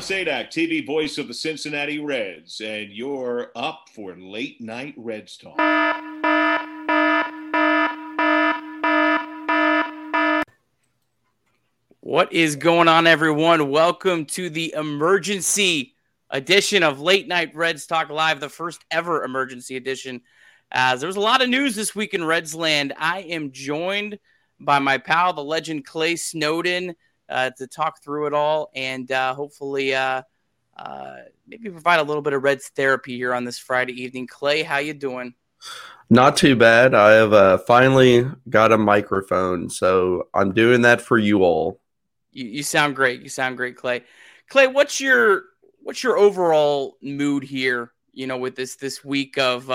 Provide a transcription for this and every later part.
Sadak TV, voice of the Cincinnati Reds, and you're up for Late Night Reds Talk. What is going on, everyone? Welcome to the emergency edition of Late Night Reds Talk Live, the first ever emergency edition. As there was a lot of news this week in Redsland, I am joined by my pal, the legend Clay Snowden, to talk through it all and hopefully maybe provide a little bit of Reds therapy here on this Friday evening. Clay, how you doing? Not too bad. I have finally got a microphone, so I'm doing that for you all. You sound great. You sound great, Clay. Clay, what's your overall mood here? You know, with this week of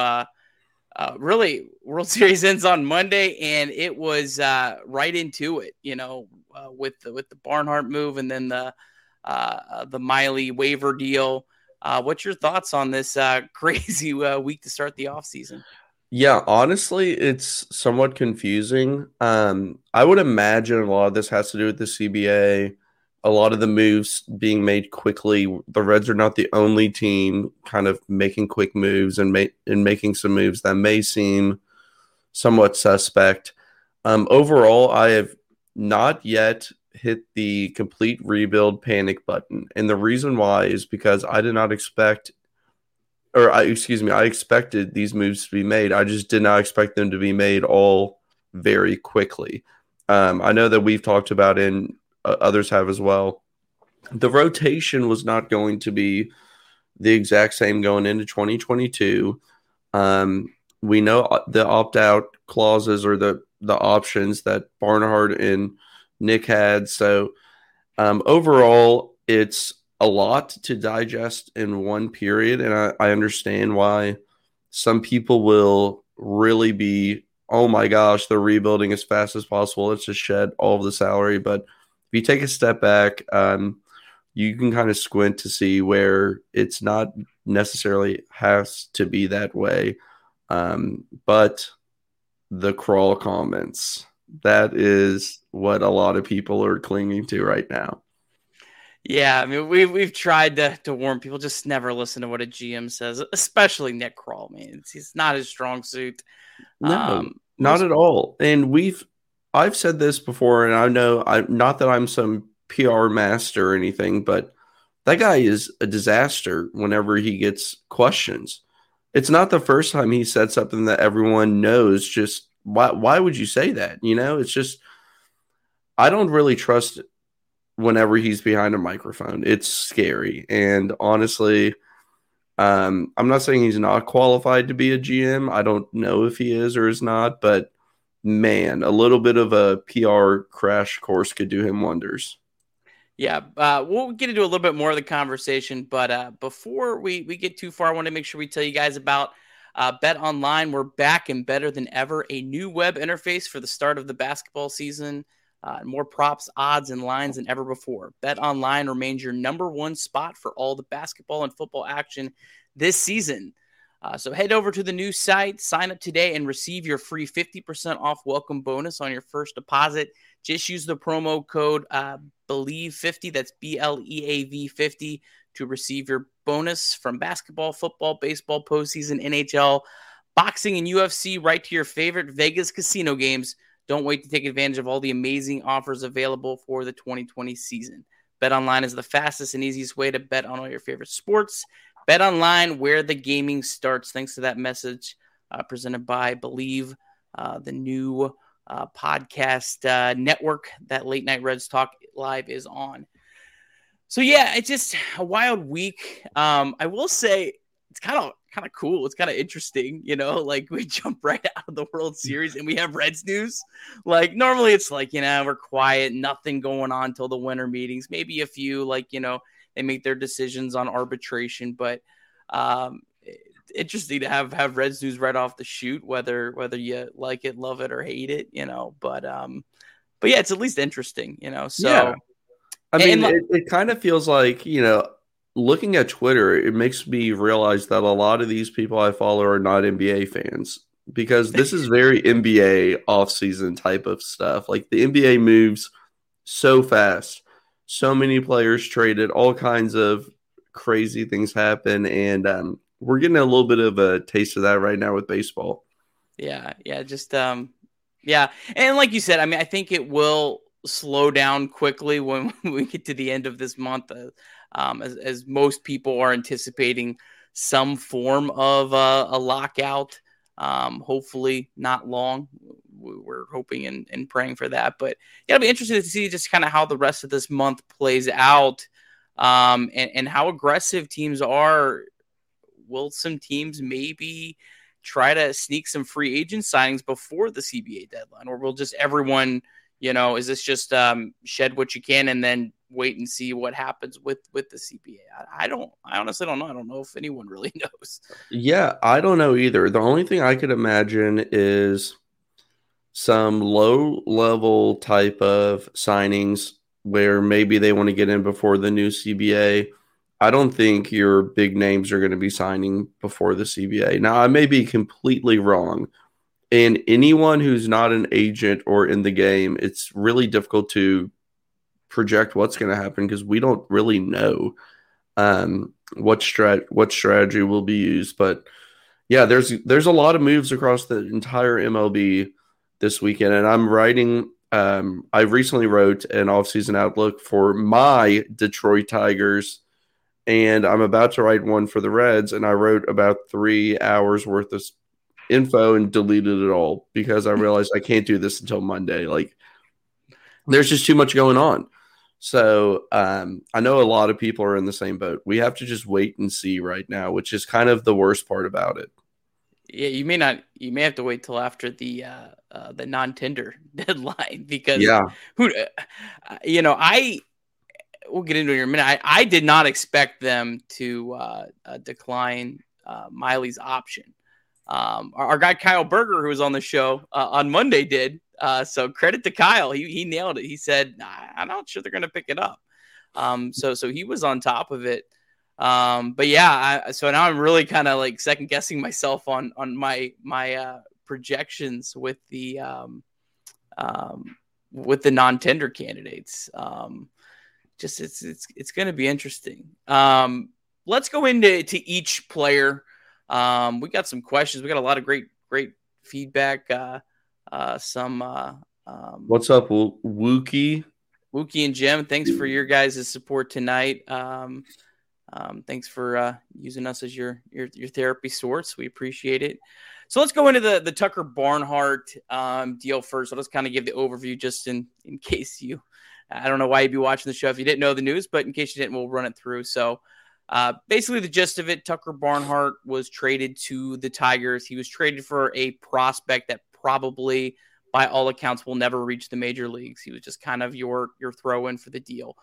really World Series ends on Monday, and it was right into it. You know. With the Barnhart move and then the Miley waiver deal. What's your thoughts on this crazy week to start the offseason? Yeah, honestly, it's somewhat confusing. I would imagine a lot of this has to do with the CBA, a lot of the moves being made quickly. The Reds are not the only team kind of making quick moves and making some moves that may seem somewhat suspect. Overall, I have not yet hit the complete rebuild panic button. And the reason why is because I did not expect, I expected these moves to be made. I just did not expect them to be made all very quickly. I know that we've talked about and others have as well. The rotation was not going to be the exact same going into 2022. We know the opt-out clauses or the options that Barnhart and Nick had. So overall, it's a lot to digest in one period. And I understand why some people will really be, oh my gosh, they're rebuilding as fast as possible. Let's just shed all of the salary. But if you take a step back, you can kind of squint to see where it's not necessarily has to be that way. But the Krall comments. That is what a lot of people are clinging to right now. Yeah, I mean, we've tried to warn people, just never listen to what a GM says, especially Nick Krall. Man, he's not his strong suit. No, not at all. And I've said this before, and I know not that I'm some PR master or anything, but that guy is a disaster whenever he gets questions. It's not the first time he said something that everyone knows. Just why would you say that? You know, it's just, I don't really trust whenever he's behind a microphone. It's scary. And honestly, I'm not saying he's not qualified to be a GM. I don't know if he is or is not, but man, a little bit of a PR crash course could do him wonders. Yeah, we'll get into a little bit more of the conversation, but before we get too far, I want to make sure we tell you guys about BetOnline. We're back and better than ever. A new web interface for the start of the basketball season. More props, odds, and lines than ever before. BetOnline remains your number one spot for all the basketball and football action this season. So head over to the new site, sign up today, and receive your free 50% off welcome bonus on your first deposit. Just use the promo code BELIEVE50, that's BLEAV50, to receive your bonus from basketball, football, baseball, postseason, NHL, boxing, and UFC right to your favorite Vegas casino games. Don't wait to take advantage of all the amazing offers available for the 2020 season. BetOnline is the fastest and easiest way to bet on all your favorite sports. BetOnline, where the gaming starts. Thanks to that message presented by Believe, the new podcast network that Late Night Reds Talk Live is on. So yeah, it's just a wild week. I will say it's kind of cool. It's kind of interesting, you know, like we jump right out of the World Series and we have Reds news. Like normally it's like, you know, we're quiet, nothing going on till the winter meetings, maybe a few, like, you know, they make their decisions on arbitration, but interesting to have Reds news right off the shoot, whether you like it, love it, or hate it, you know, but yeah, it's at least interesting, you know, so. Yeah. I mean, it kind of feels like, you know, looking at Twitter, it makes me realize that a lot of these people I follow are not NBA fans, because this is very NBA offseason type of stuff. Like the NBA moves so fast. So many players traded, all kinds of crazy things happen. And we're getting a little bit of a taste of that right now with baseball. Yeah. Yeah. Just yeah. And like you said, I mean, I think it will slow down quickly when we get to the end of this month, as most people are anticipating some form of a lockout. Hopefully not long. We're hoping and praying for that, but yeah, it'll be interesting to see just kind of how the rest of this month plays out, and how aggressive teams are. Will some teams maybe try to sneak some free agent signings before the CBA deadline, or will just everyone, you know, is this just shed what you can and then wait and see what happens with the CBA? I honestly don't know. I don't know if anyone really knows. Yeah, I don't know either. The only thing I could imagine is some low-level type of signings where maybe they want to get in before the new CBA. I don't think your big names are going to be signing before the CBA. Now, I may be completely wrong. And anyone who's not an agent or in the game, it's really difficult to project what's going to happen because we don't really know what strategy will be used. But yeah, there's a lot of moves across the entire MLB this weekend, and I'm writing. I recently wrote an offseason outlook for my Detroit Tigers, and I'm about to write one for the Reds. And I wrote about 3 hours worth of info and deleted it all because I realized I can't do this until Monday. Like there's just too much going on. So I know a lot of people are in the same boat. We have to just wait and see right now, which is kind of the worst part about it. Yeah. You may have to wait till after the non-tender deadline because we'll get into it in a minute. I did not expect them to decline Miley's option. Our guy Kyle Berger, who was on the show on Monday, did. So credit to Kyle. He nailed it. He said, I'm not sure they're going to pick it up. So he was on top of it. But yeah, so now I'm really kind of like second guessing myself on my projections with the non-tender candidates. Just it's going to be interesting. Let's go into each player. We got some questions. We got a lot of great feedback. What's up, Wookie? Wookie and Jim, thanks for your guys' support tonight. Thanks for using us as your therapy source. We appreciate it. So let's go into the Tucker Barnhart deal first. I'll just kind of give the overview just in case you. I don't know why you'd be watching the show if you didn't know the news, but in case you didn't, we'll run it through. So. Basically, the gist of it, Tucker Barnhart was traded to the Tigers. He was traded for a prospect that probably, by all accounts, will never reach the major leagues. He was just kind of your throw-in for the deal.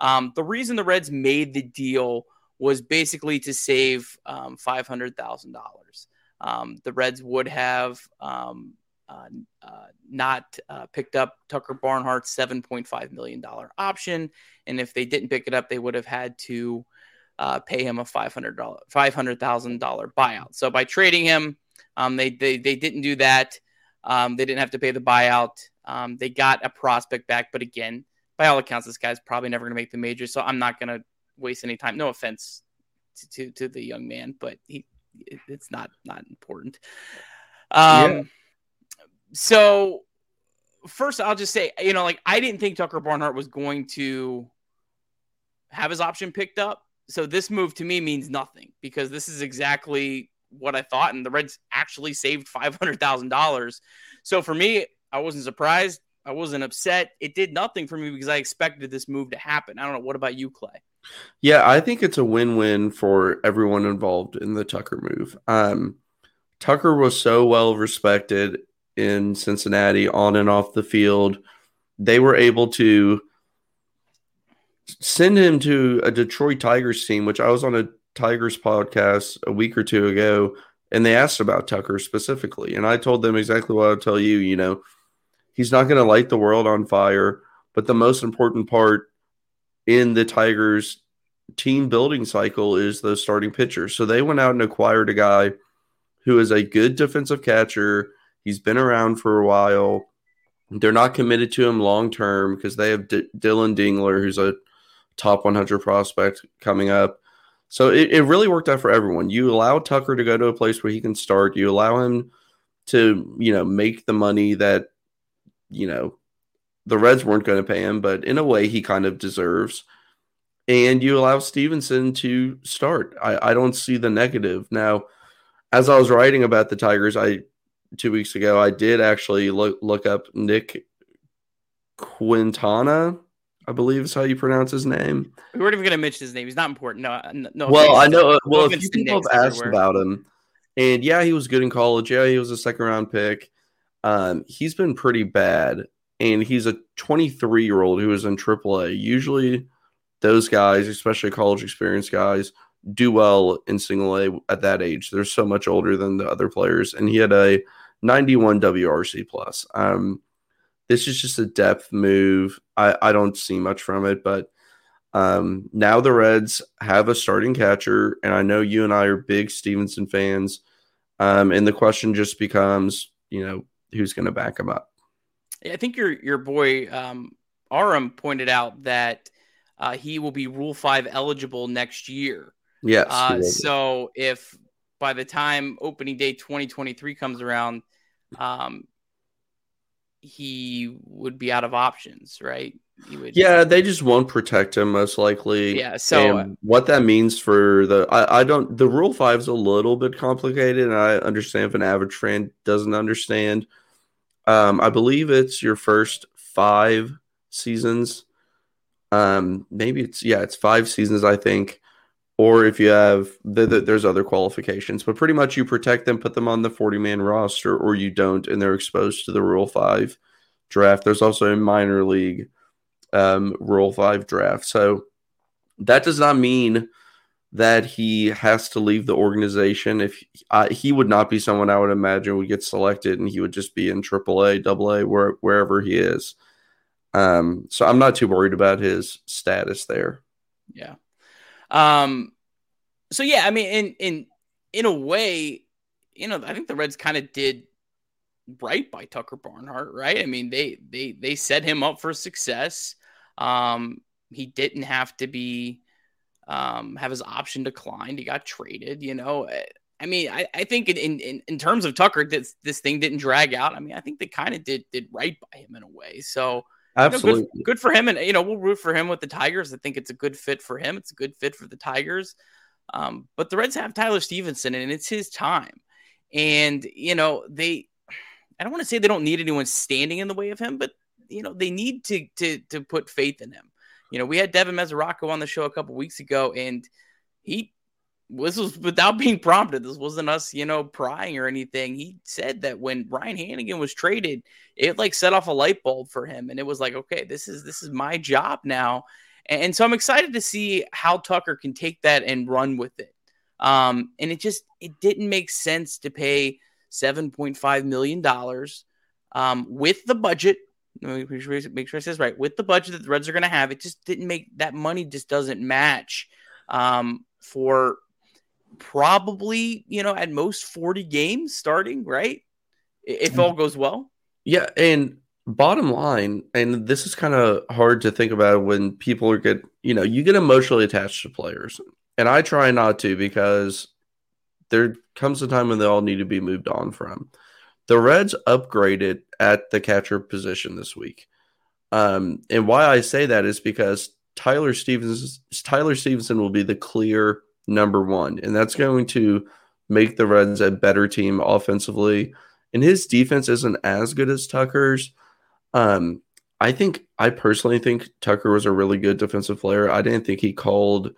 The reason the Reds made the deal was basically to save $500,000. The Reds would have not picked up Tucker Barnhart's $7.5 million option, and if they didn't pick it up, they would have had to pay him a $500,000 buyout. So by trading him, they didn't do that. They didn't have to pay the buyout. They got a prospect back, but again, by all accounts, this guy's probably never going to make the majors. So I'm not going to waste any time. No offense to the young man, but it's not important. So first, I'll just say, you know, like, I didn't think Tucker Barnhart was going to have his option picked up. So this move to me means nothing, because this is exactly what I thought. And the Reds actually saved $500,000. So for me, I wasn't surprised. I wasn't upset. It did nothing for me because I expected this move to happen. I don't know. What about you, Clay? Yeah, I think it's a win-win for everyone involved in the Tucker move. Tucker was so well respected in Cincinnati on and off the field. They were able to send him to a Detroit Tigers team, which I was on a Tigers podcast a week or two ago, and they asked about Tucker specifically. And I told them exactly what I'll tell you. You know, he's not going to light the world on fire, but the most important part in the Tigers team building cycle is the starting pitcher. So they went out and acquired a guy who is a good defensive catcher. He's been around for a while. They're not committed to him long-term because they have Dylan Dingler, who's a top 100 prospect coming up. So it really worked out for everyone. You allow Tucker to go to a place where he can start. You allow him to, you know, make the money that, you know, the Reds weren't going to pay him, but in a way he kind of deserves. And you allow Stevenson to start. I don't see the negative. Now, as I was writing about the Tigers, 2 weeks ago, I did actually look up Nick Quintana, I believe is how you pronounce his name. We weren't even going to mention his name. He's not important. No. Well, I know. Well, a few people have asked about him. And yeah, he was good in college. Yeah, he was a second-round pick. He's been pretty bad. And he's a 23-year-old who is in AAA. Usually those guys, especially college-experienced guys, do well in single A at that age. They're so much older than the other players. And he had a 91 WRC plus. This is just a depth move. I don't see much from it, but now the Reds have a starting catcher, and I know you and I are big Stevenson fans. And the question just becomes, you know, who's going to back him up? I think your boy Aram pointed out that he will be Rule 5 eligible next year. Yes. So if by the time opening day 2023 comes around, he would be out of options, right? He would. Yeah, they just won't protect him most likely. Yeah. So and what that means for the Rule 5 is a little bit complicated, and I understand if an average fan doesn't understand. I believe it's your first 5 seasons. It's 5 seasons, I think. Or if you have, there's other qualifications, but pretty much you protect them, put them on the 40-man roster, or you don't, and they're exposed to the Rule 5 draft. There's also a minor league Rule 5 draft. So that does not mean that he has to leave the organization. If he would not be someone I would imagine would get selected, and he would just be in AAA, AA, wherever he is. So I'm not too worried about his status there. Yeah. So yeah, I mean, in a way, you know, I think the Reds kind of did right by Tucker Barnhart, right? I mean, they set him up for success. He didn't have to be, have his option declined. He got traded, you know, I mean, I think in terms of Tucker, this thing didn't drag out. I mean, I think they kind of did right by him in a way. So, absolutely, you know, good for him, and you know, we'll root for him with the Tigers. I think it's a good fit for him. It's a good fit for the Tigers. But the Reds have Tyler Stephenson, and it's his time. And you know, I don't want to say they don't need anyone standing in the way of him, but you know, they need to put faith in him. You know, we had Devin Mesoraco on the show a couple weeks ago, and this was without being prompted. This wasn't us, you know, prying or anything. He said that when Ryan Hannigan was traded, it like set off a light bulb for him. And it was like, okay, this is my job now. And so I'm excited to see how Tucker can take that and run with it. And it didn't make sense to pay $7.5 million with the budget. Make sure I say this right. With the budget that the Reds are going to have, it just didn't make that money just doesn't match for probably, you know, at most 40 games starting, right? If all goes well. Yeah, and bottom line, and this is kind of hard to think about when people you get emotionally attached to players. And I try not to because there comes a time when they all need to be moved on from. The Reds upgraded at the catcher position this week. And why I say that is because Tyler Stephenson will be the clear number one, and that's going to make the Reds a better team offensively. And his defense isn't as good as Tucker's. I personally think Tucker was a really good defensive player. I didn't think he called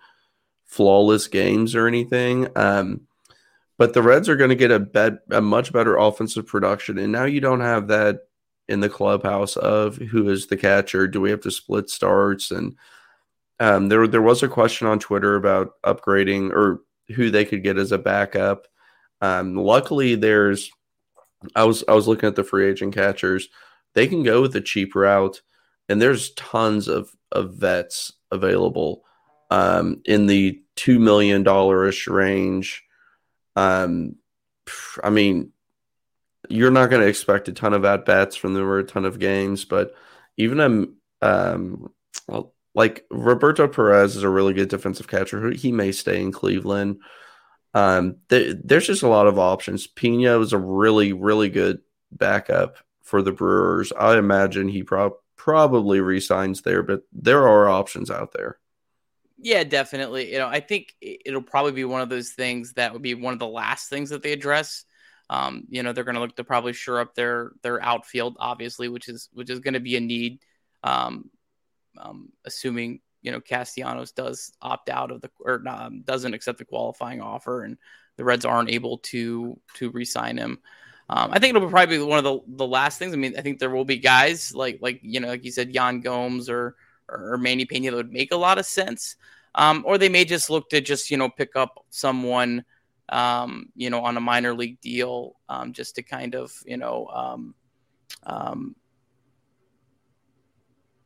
flawless games or anything. But the Reds are going to get a much better offensive production. And now you don't have that in the clubhouse of who is the catcher. Do we have to split starts? And there was a question on Twitter about upgrading or who they could get as a backup. Luckily, I was looking at the free agent catchers. They can go with a cheap route, and there's tons of vets available in the $2 million-ish range. I mean, you're not going to expect a ton of at-bats from them or a ton of games, but even like Roberto Perez is a really good defensive catcher. He may stay in Cleveland. There's just a lot of options. Piña was a really, really good backup for the Brewers. I imagine he probably re-signs there, but there are options out there. Yeah, definitely. I think it'll probably be one of those things that would be one of the last things that they address. They're going to look to probably shore up their outfield, obviously, which is going to be a need, assuming Castellanos does opt out of doesn't accept the qualifying offer, and the Reds aren't able to re-sign him. I think it'll probably be one of the last things. I mean, I think there will be guys like you said, Yan Gomes or Manny Piña that would make a lot of sense. Or they may just look to just, pick up someone, on a minor league deal, just to kind of,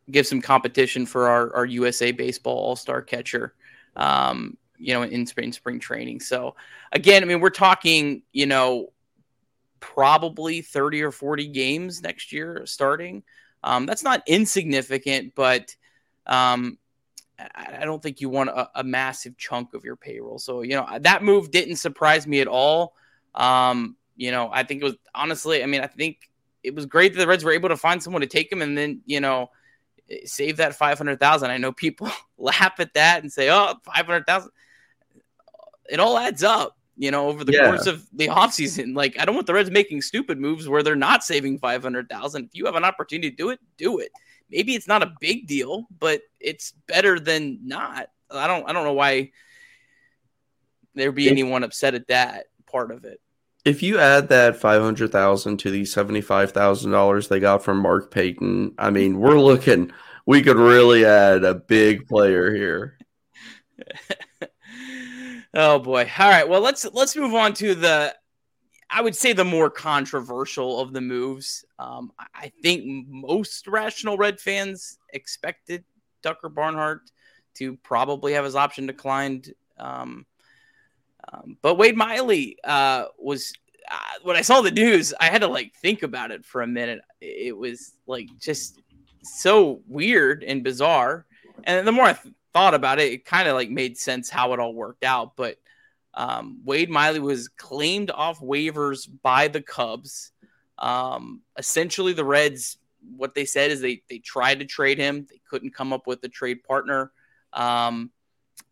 give some competition for our USA Baseball All-Star catcher, in spring training. So again, I mean, we're talking, probably 30 or 40 games next year starting. That's not insignificant, but I don't think you want a massive chunk of your payroll. So, that move didn't surprise me at all. I think it was honestly, I think it was great that the Reds were able to find someone to take him and then, save that $500,000. I know people laugh at that and say, oh, $500,000. It all adds up, over the course of the offseason. I don't want the Reds making stupid moves where they're not saving $500,000. If you have an opportunity to do it, do it. Maybe it's not a big deal, but it's better than not. I don't know why there'd be anyone upset at that part of it. If you add that $500,000 to the $75,000 they got from Mark Payton, we could really add a big player here. Oh boy. All right. Well, let's move on to I would say the more controversial of the moves. I think most rational Red fans expected Tucker Barnhart to probably have his option declined. But Wade Miley when I saw the news, I had to think about it for a minute. It was just so weird and bizarre. And the more I thought about it, it kind of made sense how it all worked out. But Wade Miley was claimed off waivers by the Cubs. Essentially, the Reds, what they said is they tried to trade him. They couldn't come up with a trade partner.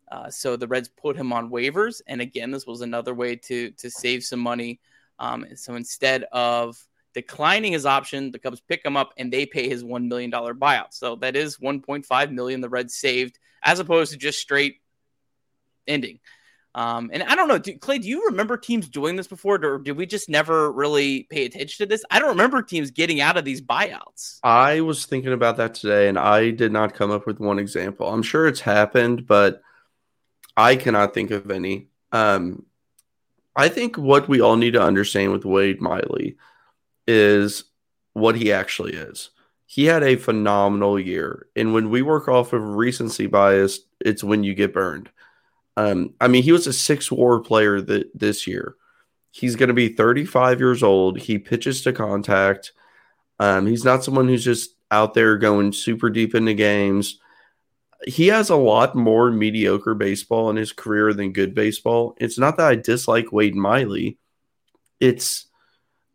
So the Reds put him on waivers. And again, this was another way to save some money. So instead of declining his option, the Cubs pick him up and they pay his $1 million buyout. So that is $1.5 million the Reds saved, as opposed to just straight ending. And I don't know, Clay, do you remember teams doing this before, or did we just never really pay attention to this? I don't remember teams getting out of these buyouts. I was thinking about that today, and I did not come up with one example. I'm sure it's happened, but I cannot think of any. I think what we all need to understand with Wade Miley is what he actually is. He had a phenomenal year, and when we work off of recency bias, it's when you get burned. He was a 6-WAR player this year. He's going to be 35 years old. He pitches to contact. He's not someone who's just out there going super deep into games. He has a lot more mediocre baseball in his career than good baseball. It's not that I dislike Wade Miley. It's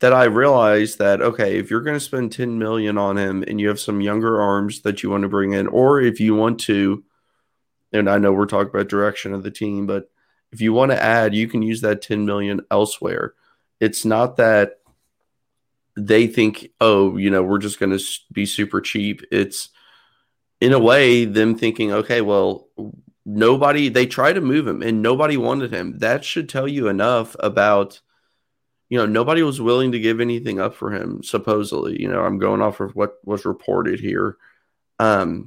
that I realized that, okay, if you're going to spend $10 million on him and you have some younger arms that you want to bring in, or if you want to, and I know we're talking about direction of the team, but if you want to add, you can use that $10 million elsewhere. It's not that they think, oh, you know, we're just going to be super cheap. It's in a way them thinking, okay, well, nobody, they tried to move him and nobody wanted him. That should tell you enough about, you know, nobody was willing to give anything up for him, supposedly. You know, I'm going off of what was reported here. I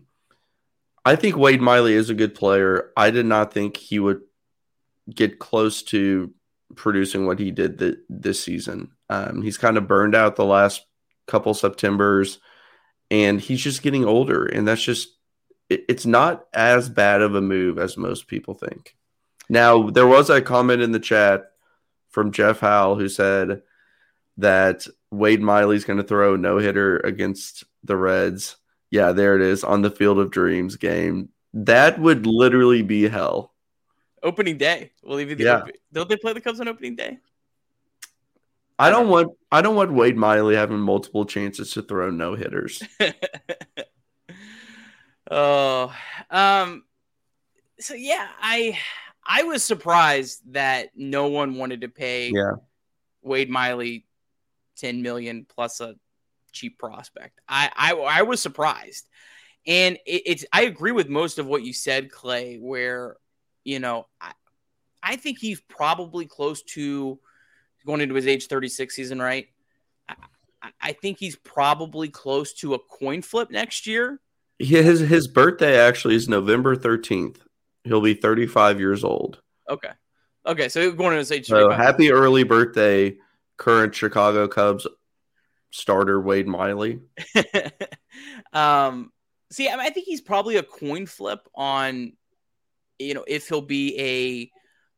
think Wade Miley is a good player. I did not think he would get close to producing what he did this season. He's kind of burned out the last couple Septembers, and he's just getting older. And that's just, it's not as bad of a move as most people think. Now, there was a comment in the chat from Jeff Howell who said that Wade Miley's going to throw a no-hitter against the Reds. Yeah, there it is, on the Field of Dreams game. That would literally be hell. Opening day. We'll leave you the Don't they play the Cubs on opening day? I don't want Wade Miley having multiple chances to throw no hitters. So yeah, I was surprised that no one wanted to pay Wade Miley $10 million plus a cheap prospect. I was surprised, and I agree with most of what you said, Clay. Where, you know, I think he's probably close to going into his age 36 season, right? I think he's probably close to a coin flip next year. His birthday actually is November 13th. He'll be 35 years old. Okay. So going into his age. So happy early birthday, current Chicago Cubs starter Wade Miley. See, I think he's probably a coin flip on, you know, if he'll be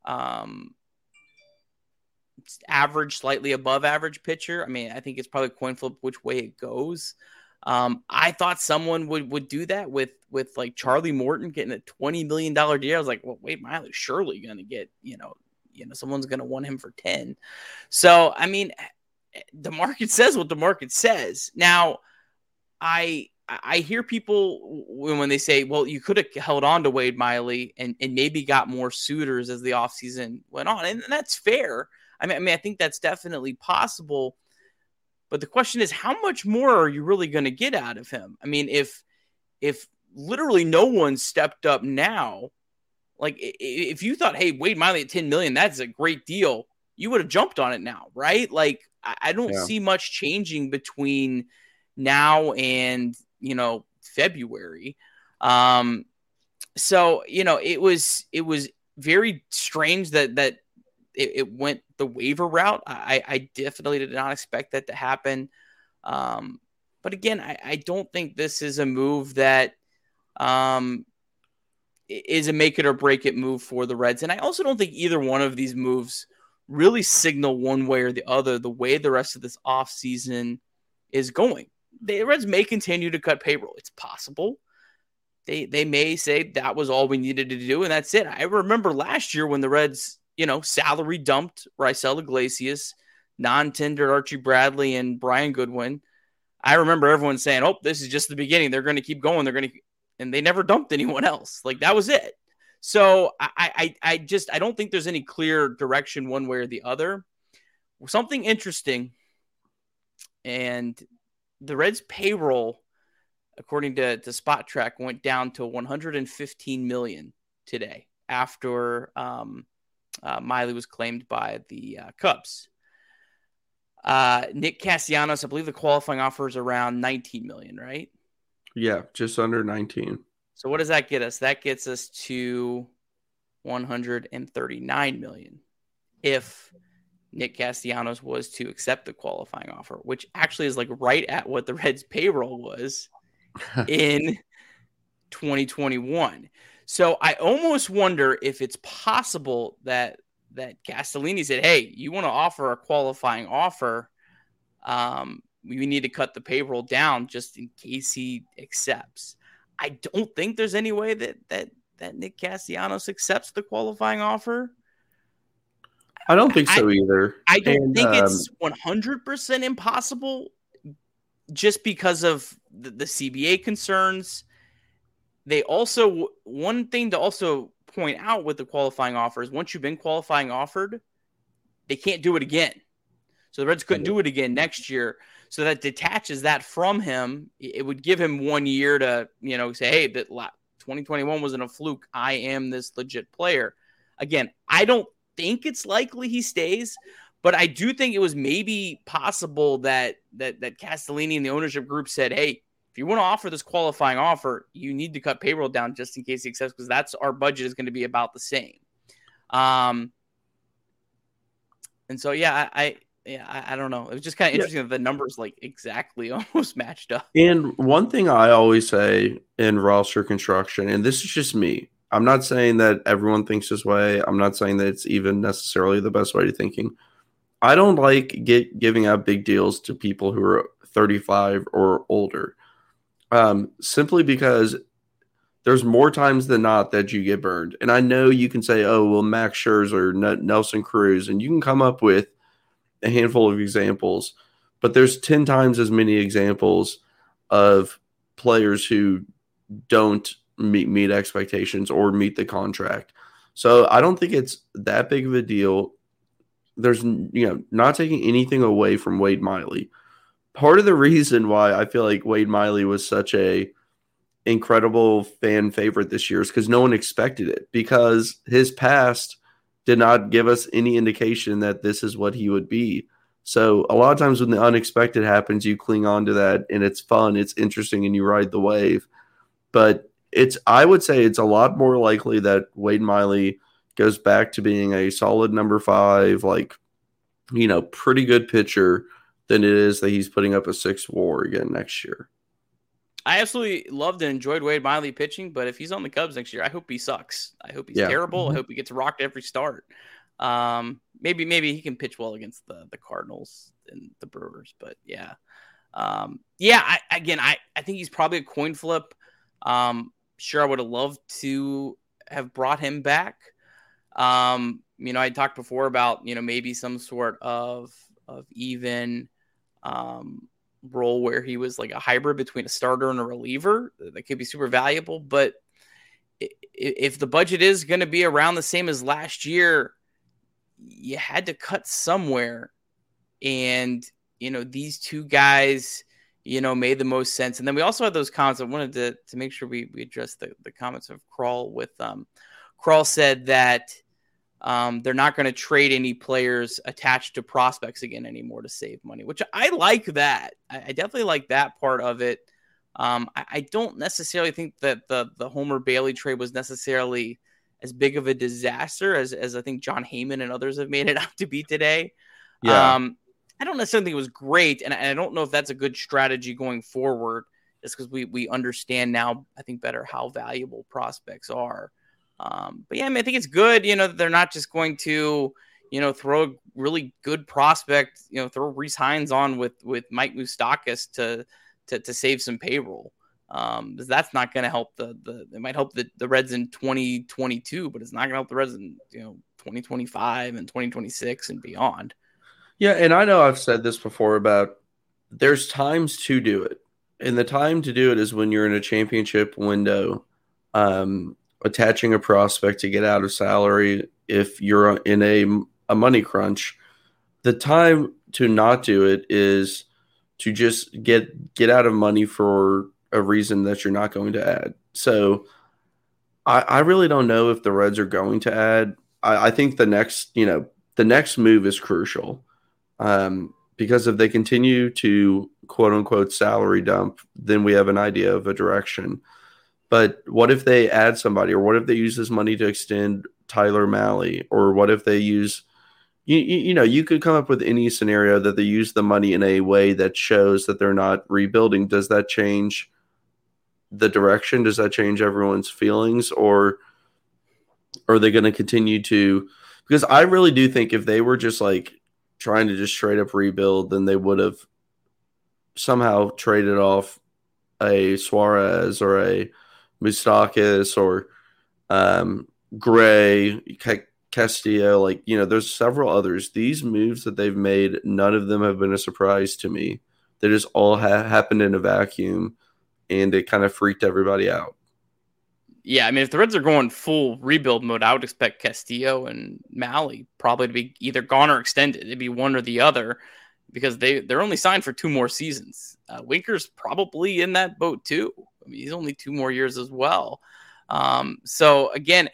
a average, slightly above average pitcher. I mean, I think it's probably a coin flip which way it goes. I thought someone would do that with like Charlie Morton getting a $20 million deal. I was like, well, Wade Miley's surely going to get, you know, someone's going to want him for 10. So, I mean, the market says what the market says. Now, I hear people when they say, well, you could have held on to Wade Miley and maybe got more suitors as the offseason went on. And that's fair. I mean, I think that's definitely possible. But the question is, how much more are you really going to get out of him? I mean, if literally no one stepped up now, like if you thought, hey, Wade Miley at $10 million, that's a great deal, you would have jumped on it now, right? Like, I don't see much changing between now and, you know, February. So, you know, it was very strange that it went the waiver route. I definitely did not expect that to happen. But again, I don't think this is a move that is a make it or break it move for the Reds. And I also don't think either one of these moves really signal one way or the other the way the rest of this offseason is going. The Reds may continue to cut payroll. It's possible. They may say that was all we needed to do, and that's it. I remember last year when the Reds, you know, salary dumped Raisel Iglesias, non-tendered Archie Bradley and Brian Goodwin. I remember everyone saying, oh, this is just the beginning. They're going to keep going. And they never dumped anyone else. Like, that was it. So I don't think there's any clear direction one way or the other. Something interesting. And the Reds payroll, according to Spot Track, went down to $115 million today after, Miley was claimed by the Cubs. Nick Castellanos, I believe the qualifying offer is around $19 million, right? Yeah, just under 19. So what does that get us? That gets us to $139 million if Nick Castellanos was to accept the qualifying offer, which actually is like right at what the Reds' payroll was in 2021. So I almost wonder if it's possible that Castellini said, hey, you want to offer a qualifying offer, we need to cut the payroll down just in case he accepts. I don't think there's any way that Nick Castellanos accepts the qualifying offer. I don't think so either. I don't think it's 100% impossible just because of the CBA concerns. They also, one thing to also point out with the qualifying offers, once you've been qualifying offered, they can't do it again. So the Reds couldn't do it again next year. So that detaches that from him. It would give him 1 year to, you know, say, hey, but 2021 wasn't a fluke. I am this legit player. Again, I don't think it's likely he stays, but I do think it was maybe possible that Castellini and the ownership group said, hey, if you want to offer this qualifying offer, you need to cut payroll down just in case he accepts, because that's our budget is going to be about the same. And so, yeah, I don't know. It was just kind of interesting that the numbers exactly almost matched up. And one thing I always say in roster construction, and this is just me, I'm not saying that everyone thinks this way. I'm not saying that it's even necessarily the best way to thinking. I don't like giving out big deals to people who are 35 or older, simply because there's more times than not that you get burned. And I know you can say, oh, well, Max Scherzer, Nelson Cruz, and you can come up with a handful of examples, but there's 10 times as many examples of players who don't meet expectations or meet the contract. So I don't think it's that big of a deal. There's, not taking anything away from Wade Miley. Part of the reason why I feel like Wade Miley was such a incredible fan favorite this year is because no one expected it, because his past did not give us any indication that this is what he would be. So a lot of times when the unexpected happens, you cling on to that and it's fun, it's interesting, and you ride the wave. But I would say it's a lot more likely that Wade Miley goes back to being a solid number 5, pretty good pitcher, than it is that he's putting up a 6 WAR again next year. I absolutely loved and enjoyed Wade Miley pitching, but if he's on the Cubs next year, I hope he sucks. I hope he's terrible. I hope he gets rocked every start. Maybe he can pitch well against the Cardinals and the Brewers, but yeah. I think he's probably a coin flip. Sure, I would have loved to have brought him back. I talked before about, maybe some sort of even role where he was like a hybrid between a starter and a reliever. That could be super valuable. But if the budget is going to be around the same as last year, you had to cut somewhere. And, these two guys, made the most sense. And then we also had those comments. I wanted to make sure we addressed the comments of Krall with Krall said that they're not going to trade any players attached to prospects again anymore to save money, which I like that. I definitely like that part of it. I don't necessarily think that the Homer Bailey trade was necessarily as big of a disaster as I think John Heyman and others have made it out to be today. Yeah. I don't necessarily think it was great, and I don't know if that's a good strategy going forward, just because we understand now, I think, better how valuable prospects are. But yeah, I think it's good, they're not just going to, throw a really good prospect, throw Reese Hines on with Mike Moustakas to save some payroll. That's not going to help it might help the Reds in 2022, but it's not going to help the Reds in, 2025 and 2026 and beyond. Yeah, and I know I've said this before about there's times to do it. And the time to do it is when you're in a championship window, attaching a prospect to get out of salary if you're in a money crunch. The time to not do it is to just get out of money for a reason that you're not going to add. So I really don't know if the Reds are going to add. I think the next move is crucial. Because if they continue to quote unquote salary dump, then we have an idea of a direction. But what if they add somebody, or what if they use this money to extend Tyler Mahle, or what if they use, you could come up with any scenario that they use the money in a way that shows that they're not rebuilding. Does that change the direction? Does that change everyone's feelings, or are they going to continue to, because I really do think if they were just trying to just straight up rebuild, then they would have somehow traded off a Suarez or a Moustakas or Gray, Castillo, like, you know, there's several others. These moves that they've made, none of them have been a surprise to me. They just all happened in a vacuum, and it kind of freaked everybody out. Yeah, I mean, if the Reds are going full rebuild mode, I would expect Castillo and Mahle probably to be either gone or extended. It'd be one or the other because they're only signed for 2 more seasons. Winker's probably in that boat too. I mean, he's only 2 more years as well. So again,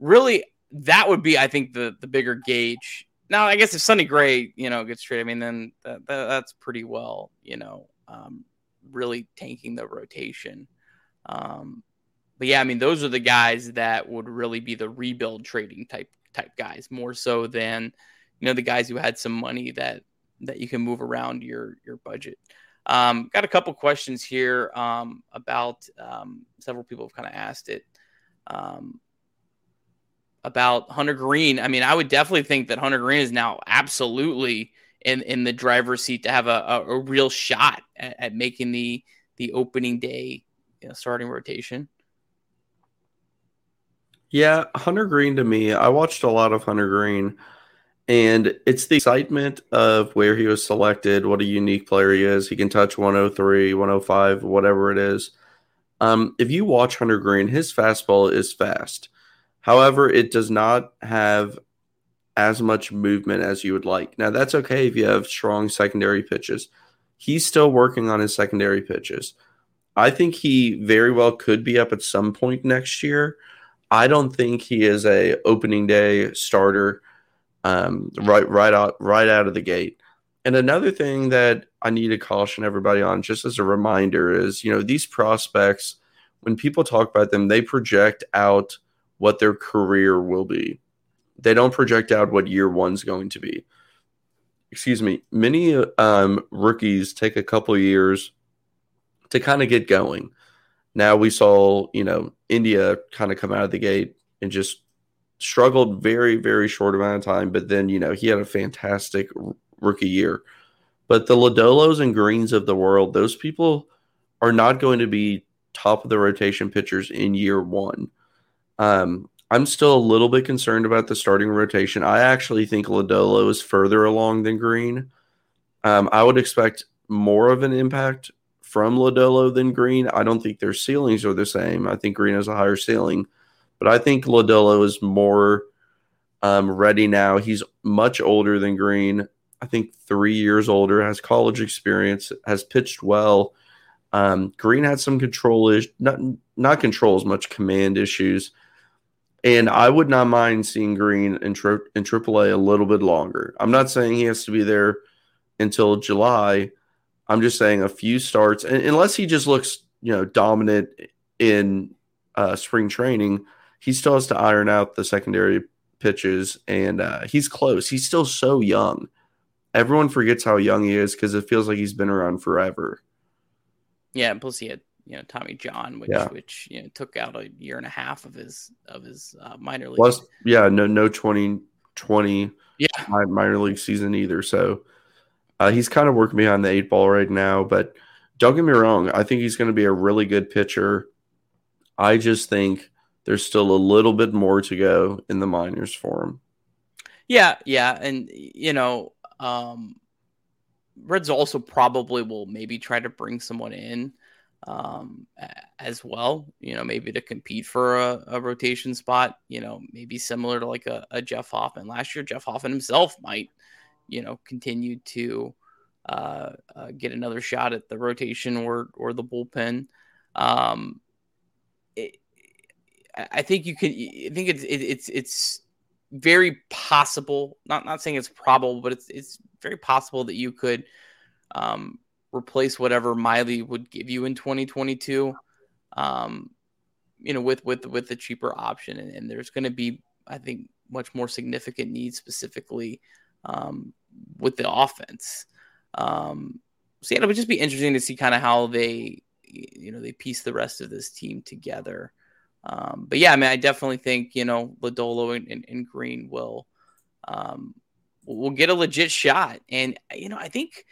really, that would be, I think, the bigger gauge. Now, I guess if Sonny Gray, you know, gets traded, I mean, then that's pretty well, you know, really tanking the rotation. But yeah, I mean, those are the guys that would really be the rebuild trading type guys, more so than, you know, the guys who had some money that you can move around your budget. Got a couple questions here about several people have kind of asked it. About Hunter Greene. I mean, I would definitely think that Hunter Greene is now absolutely in the driver's seat to have a real shot at making the opening day, you know, starting rotation. Yeah, Hunter Greene to me, I watched a lot of Hunter Greene, and it's the excitement of where he was selected, what a unique player he is. He can touch 103, 105, whatever it is. If you watch Hunter Greene, his fastball is fast. However, it does not have as much movement as you would like. Now, that's okay if you have strong secondary pitches. He's still working on his secondary pitches. I think he very well could be up at some point next year. I don't think he is an opening day starter right out of the gate. And another thing that I need to caution everybody on, just as a reminder, is, you know, these prospects, when people talk about them, they project out what their career will be. They don't project out what year one's going to be. Excuse me. Many rookies take a couple years to kind of get going. Now we saw, you know, India kind of come out of the gate and just struggled very, very short amount of time. But then, you know, he had a fantastic rookie year. But the Lodolos and Greens of the world, those people are not going to be top of the rotation pitchers in year one. I'm still a little bit concerned about the starting rotation. I actually think Lodolo is further along than Greene. I would expect more of an impact from Lodolo than Greene. I don't think their ceilings are the same. I think Greene has a higher ceiling, but I think Lodolo is more ready now. He's much older than Greene. I think 3 years older, has college experience, has pitched well. Greene had some control issues, not controls, much command issues. And I would not mind seeing Greene in AAA a little bit longer. I'm not saying he has to be there until July. I'm just saying a few starts, unless he just looks, you know, dominant in spring training, he still has to iron out the secondary pitches, and he's close. He's still so young. Everyone forgets how young he is because it feels like he's been around forever. Yeah, plus he had, you know, Tommy John, which you know, took out a year and a half of his minor league. Plus, yeah, no 2020 minor league season either. So he's kind of working behind the 8 ball right now. But don't get me wrong, I think he's going to be a really good pitcher. I just think there's still a little bit more to go in the minors for him. Yeah, and you know, Reds also probably will maybe try to bring someone in as well, you know, maybe to compete for a rotation spot, you know, maybe similar to like a Jeff Hoffman. Last year, Jeff Hoffman himself might, you know, continue to get another shot at the rotation or the bullpen. I think it's very possible, not saying it's probable, but it's very possible that you could replace whatever Miley would give you in 2022, you know, with the cheaper option. And there's going to be, I think, much more significant needs specifically with the offense. So yeah, it would just be interesting to see kind of how they, you know, they piece the rest of this team together. But yeah, I mean, I definitely think, you know, Lodolo and Greene will get a legit shot. And, you know, I think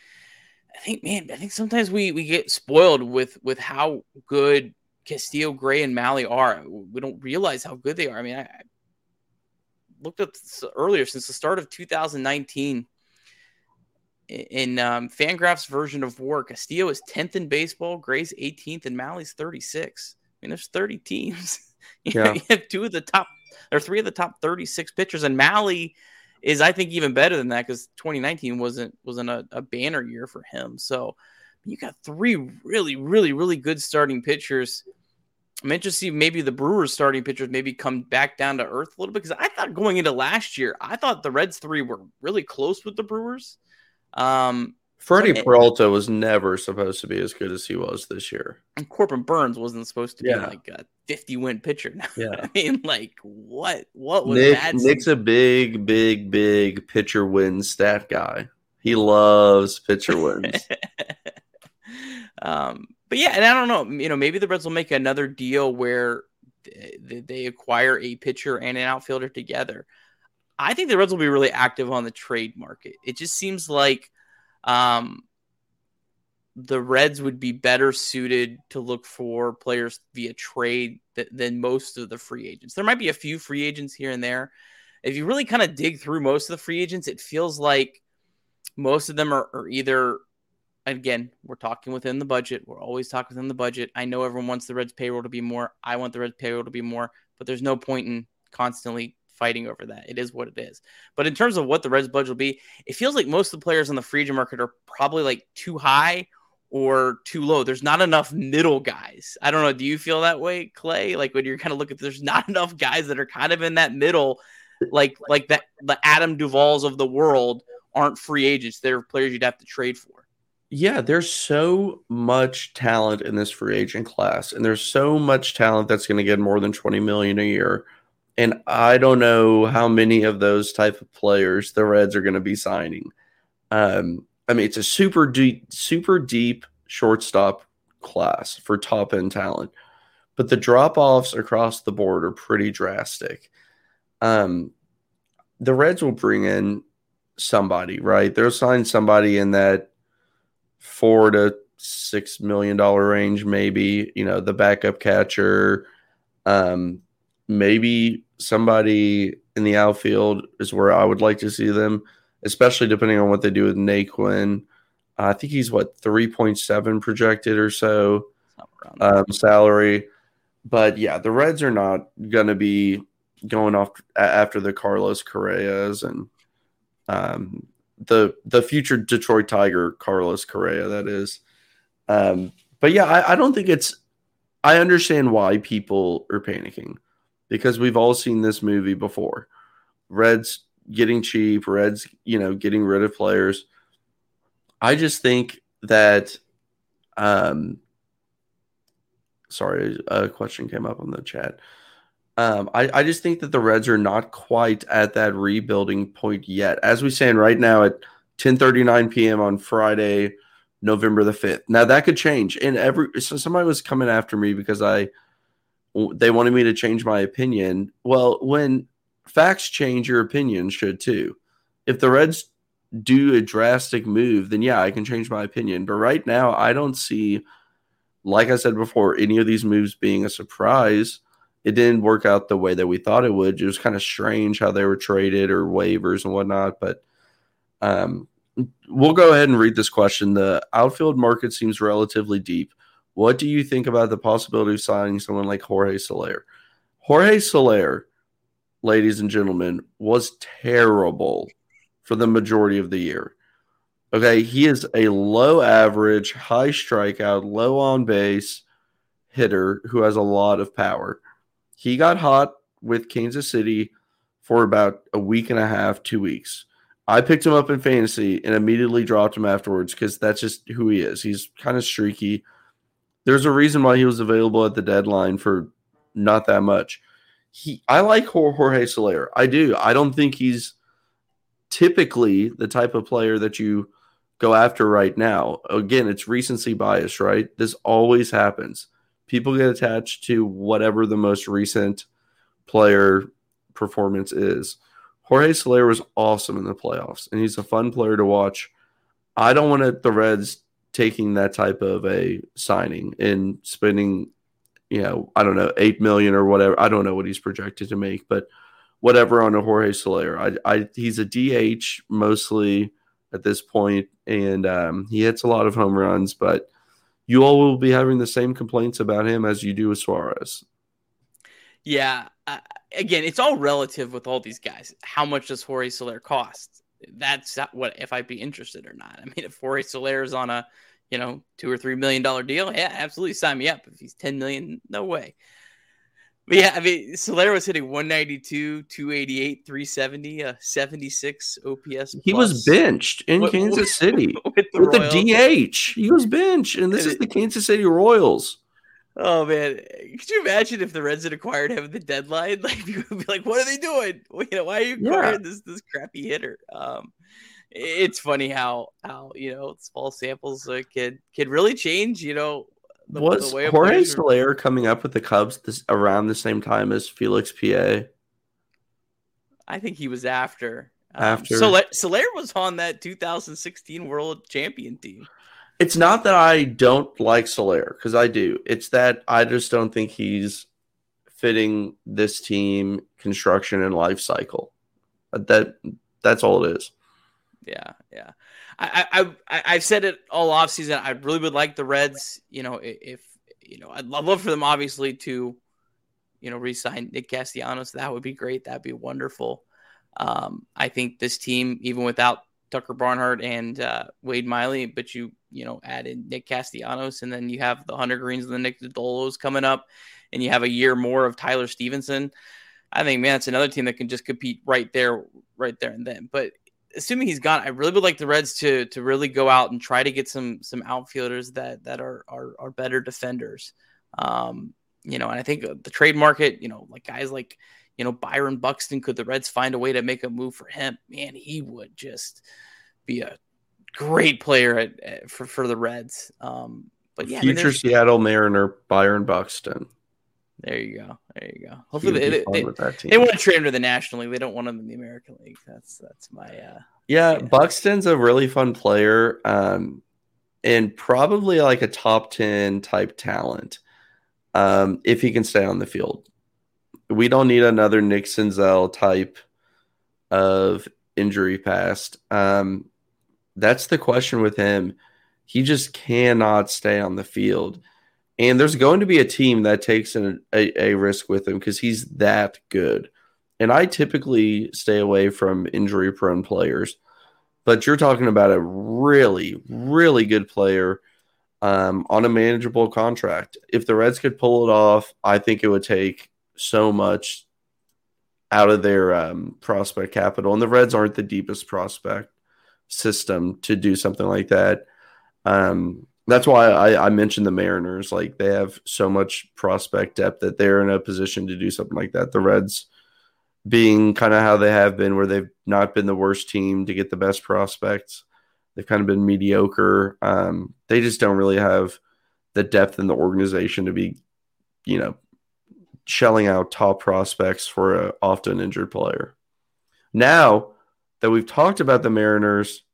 sometimes we get spoiled with how good Castillo, Gray, and Mahle are. We don't realize how good they are. I mean, looked up earlier, since the start of 2019. In Fangraph's version of WAR, Castillo is 10th in baseball, Gray's 18th, and Mahley's 36. I mean, there's 30 teams. You have three of the top 36 pitchers, and Mahle is, I think, even better than that, because 2019 wasn't a banner year for him. So you got three really, really, really good starting pitchers. I'm interested to see maybe the Brewers starting pitchers maybe come back down to earth a little bit, because I thought going into last year, I thought the Reds three were really close with the Brewers. Freddie Peralta was never supposed to be as good as he was this year. And Corbin Burns wasn't supposed to be like a 50-win pitcher. I mean, like, what was that? Nick's a big, big, big pitcher win stat guy. He loves pitcher wins. But yeah, and I don't know, you know, maybe the Reds will make another deal where they acquire a pitcher and an outfielder together. I think the Reds will be really active on the trade market. It just seems like the Reds would be better suited to look for players via trade than most of the free agents. There might be a few free agents here and there. If you really kind of dig through most of the free agents, it feels like most of them are either, again, we're talking within the budget. We're always talking within the budget. I know everyone wants the Reds payroll to be more. I want the Reds payroll to be more, but there's no point in constantly fighting over that. It is what it is. But in terms of what the Reds budget will be, it feels like most of the players on the free agent market are probably like too high or too low. There's not enough middle guys. I don't know. Do you feel that way, Clay? Like when you're kind of looking, there's not enough guys that are kind of in that middle, like that the Adam Duvals of the world aren't free agents. They're players you'd have to trade for. Yeah, there's so much talent in this free agent class, and there's so much talent that's going to get more than $20 million a year. And I don't know how many of those type of players the Reds are going to be signing. I mean, it's a super deep shortstop class for top-end talent. But the drop-offs across the board are pretty drastic. The Reds will bring in somebody, right? They'll sign somebody in that $4 to $6 million range, maybe. You know, the backup catcher, maybe somebody in the outfield is where I would like to see them, especially depending on what they do with Naquin. I think he's, 3.7 projected or so salary. But, yeah, the Reds are not going to be going off after the Carlos Correas and the future Detroit Tiger Carlos Correa, that is. But, yeah, I don't think it's – I understand why people are panicking. Because we've all seen this movie before. Reds getting cheap, Reds, getting rid of players. I just think that sorry, a question came up on the chat. I just think that the Reds are not quite at that rebuilding point yet. As we stand right now at 10:39 p.m. on Friday, November the 5th. Now that could change. And somebody was coming after me because they wanted me to change my opinion. Well, when facts change, your opinion should too. If the Reds do a drastic move, then yeah, I can change my opinion. But right now, I don't see, like I said before, any of these moves being a surprise. It didn't work out the way that we thought it would. It was kind of strange how they were traded or waivers and whatnot. But we'll go ahead and read this question. The outfield market seems relatively deep. What do you think about the possibility of signing someone like Jorge Soler? Jorge Soler, ladies and gentlemen, was terrible for the majority of the year. Okay, he is a low average, high strikeout, low on base hitter who has a lot of power. He got hot with Kansas City for about a week and a half, 2 weeks. I picked him up in fantasy and immediately dropped him afterwards because that's just who he is. He's kind of streaky. There's a reason why he was available at the deadline for not that much. I like Jorge Soler. I do. I don't think he's typically the type of player that you go after right now. Again, it's recency bias, right? This always happens. People get attached to whatever the most recent player performance is. Jorge Soler was awesome in the playoffs, and he's a fun player to watch. I don't want the Reds taking that type of a signing and spending, $8 million or whatever. I don't know what he's projected to make, but whatever on a Jorge Soler. He's a DH mostly at this point, and he hits a lot of home runs, but you all will be having the same complaints about him as you do with Suarez. Yeah. Again, it's all relative with all these guys. How much does Jorge Soler cost? That's what, if I'd be interested or not. I mean, if Jorge Soler is on a, $2 or $3 million deal, yeah, absolutely sign me up. If he's $10 million, no way. But yeah, I mean, Soler was hitting 192, 288, 370, 76 OPS. He was benched in Kansas City with the DH. He was benched, and this is the Kansas City Royals. Oh man, could you imagine if the Reds had acquired him at the deadline? Like, people would be like, "What are they doing? Why are you acquiring this crappy hitter?" It's funny how small samples can really change. Was Jorge Soler coming up with the Cubs around the same time as Felix PA? I think he was after. Soler was on that 2016 World Champion team. It's not that I don't like Soler, because I do. It's that I just don't think he's fitting this team construction and life cycle. That's all it is. Yeah. I've said it all offseason. I really would like the Reds, I'd love for them obviously to, re-sign Nick Castellanos. That would be great. That'd be wonderful. I think this team, even without Tucker Barnhart and Wade Miley, but you add in Nick Castellanos, and then you have the Hunter Greens and the Nick Lodolos coming up, and you have a year more of Tyler Stephenson. I think, man, it's another team that can just compete right there and then. But assuming he's gone, I really would like the Reds to really go out and try to get some outfielders that are better defenders. And I think the trade market, like guys like, Byron Buxton, could the Reds find a way to make a move for him? Man, he would just be a great player for the Reds. But yeah, future Seattle Mariner Byron Buxton. There you go. Hopefully they want to trade him to the National League. They don't want him in the American League. That's my Buxton's a really fun player, and probably like a top 10 type talent, if he can stay on the field. We don't need another Nick Senzel type of injury past. That's the question with him. He just cannot stay on the field. And there's going to be a team that takes a risk with him because he's that good. And I typically stay away from injury-prone players. But you're talking about a really, really good player on a manageable contract. If the Reds could pull it off, I think it would take so much out of their prospect capital. And the Reds aren't the deepest prospect system to do something like that. That's why I mentioned the Mariners. Like, they have so much prospect depth that they're in a position to do something like that. The Reds being kind of how they have been, where they've not been the worst team to get the best prospects. They've kind of been mediocre. They just don't really have the depth in the organization to be, shelling out top prospects for an often injured player. Now that we've talked about the Mariners,